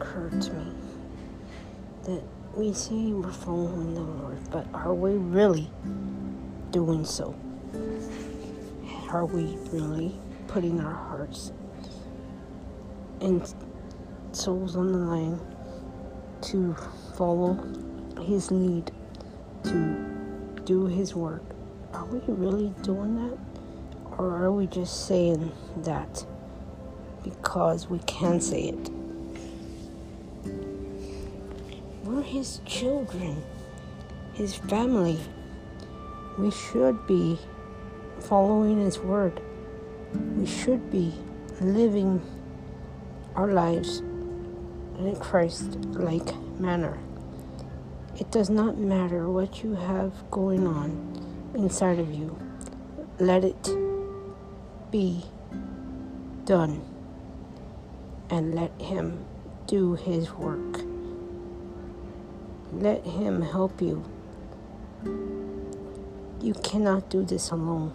occurred to me that we say we're following the Lord, but are we really doing so? Are we really putting our hearts and souls on the line to follow His lead, to do His work? Are we really doing that? Or are we just saying that because we can say it? We're His children, His family. We should be following His word. We should be living our lives in a Christ-like manner. It does not matter what you have going on inside of you. Let it be done, and let Him do His work. Let Him help you. You cannot do this alone,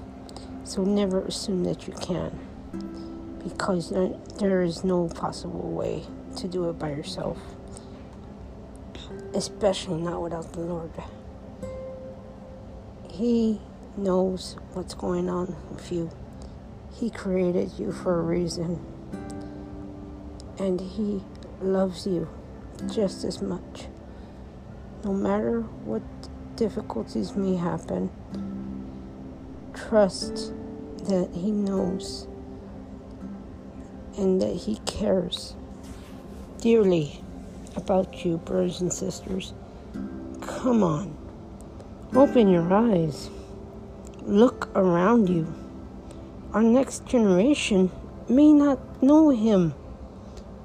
so never assume that you can, because there is no possible way to do it by yourself, especially not without the Lord. He knows what's going on with you. He created you for a reason, and He loves you just as much. No matter what difficulties may happen, trust that He knows and that He cares dearly about you, brothers and sisters. Come on, open your eyes. Look around you. Our next generation may not know Him,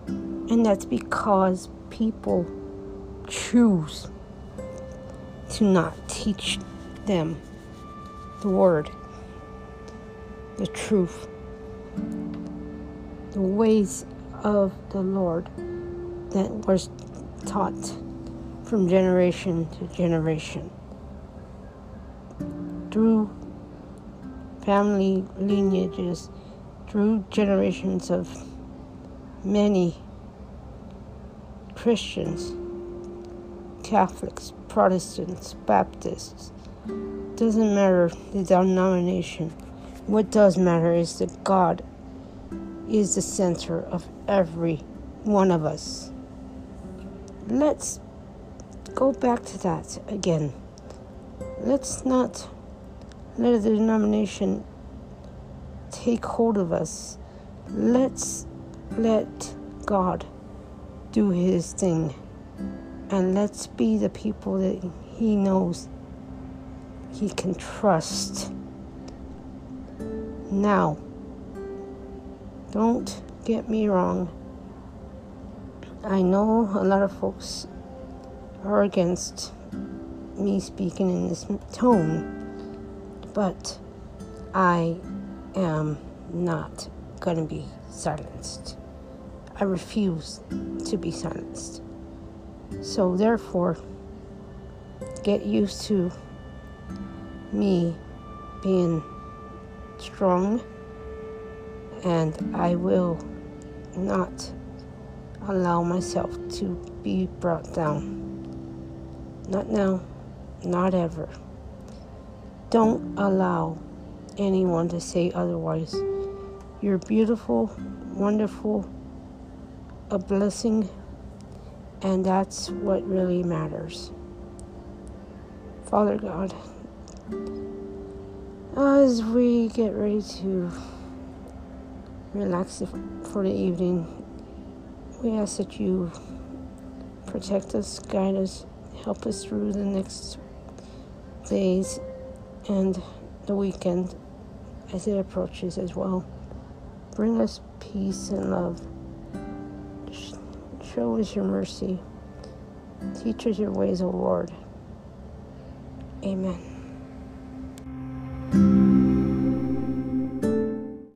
and that's because people choose to not teach them the word, the truth, the ways of the Lord that was taught from generation to generation through family lineages, through generations of many Christians, Catholics, Protestants, Baptists. Doesn't matter the denomination. What does matter is that God is the center of every one of us. Let's go back to that again. Let's not let the denomination take hold of us. Let's let God do His thing. And let's be the people that He knows He can trust. Now, don't get me wrong. I know a lot of folks are against me speaking in this tone, but I am not going to be silenced. I refuse to be silenced. So therefore, get used to me being strong, and I will not allow myself to be brought down. Not now, not ever. Don't allow anyone to say otherwise. You're beautiful, wonderful, a blessing, and that's what really matters. Father God, as we get ready to relax for the evening, we ask that You protect us, guide us, help us through the next days and the weekend as it approaches as well. Bring us peace and love. Show us Your mercy. Teach us Your ways, O Lord. Amen.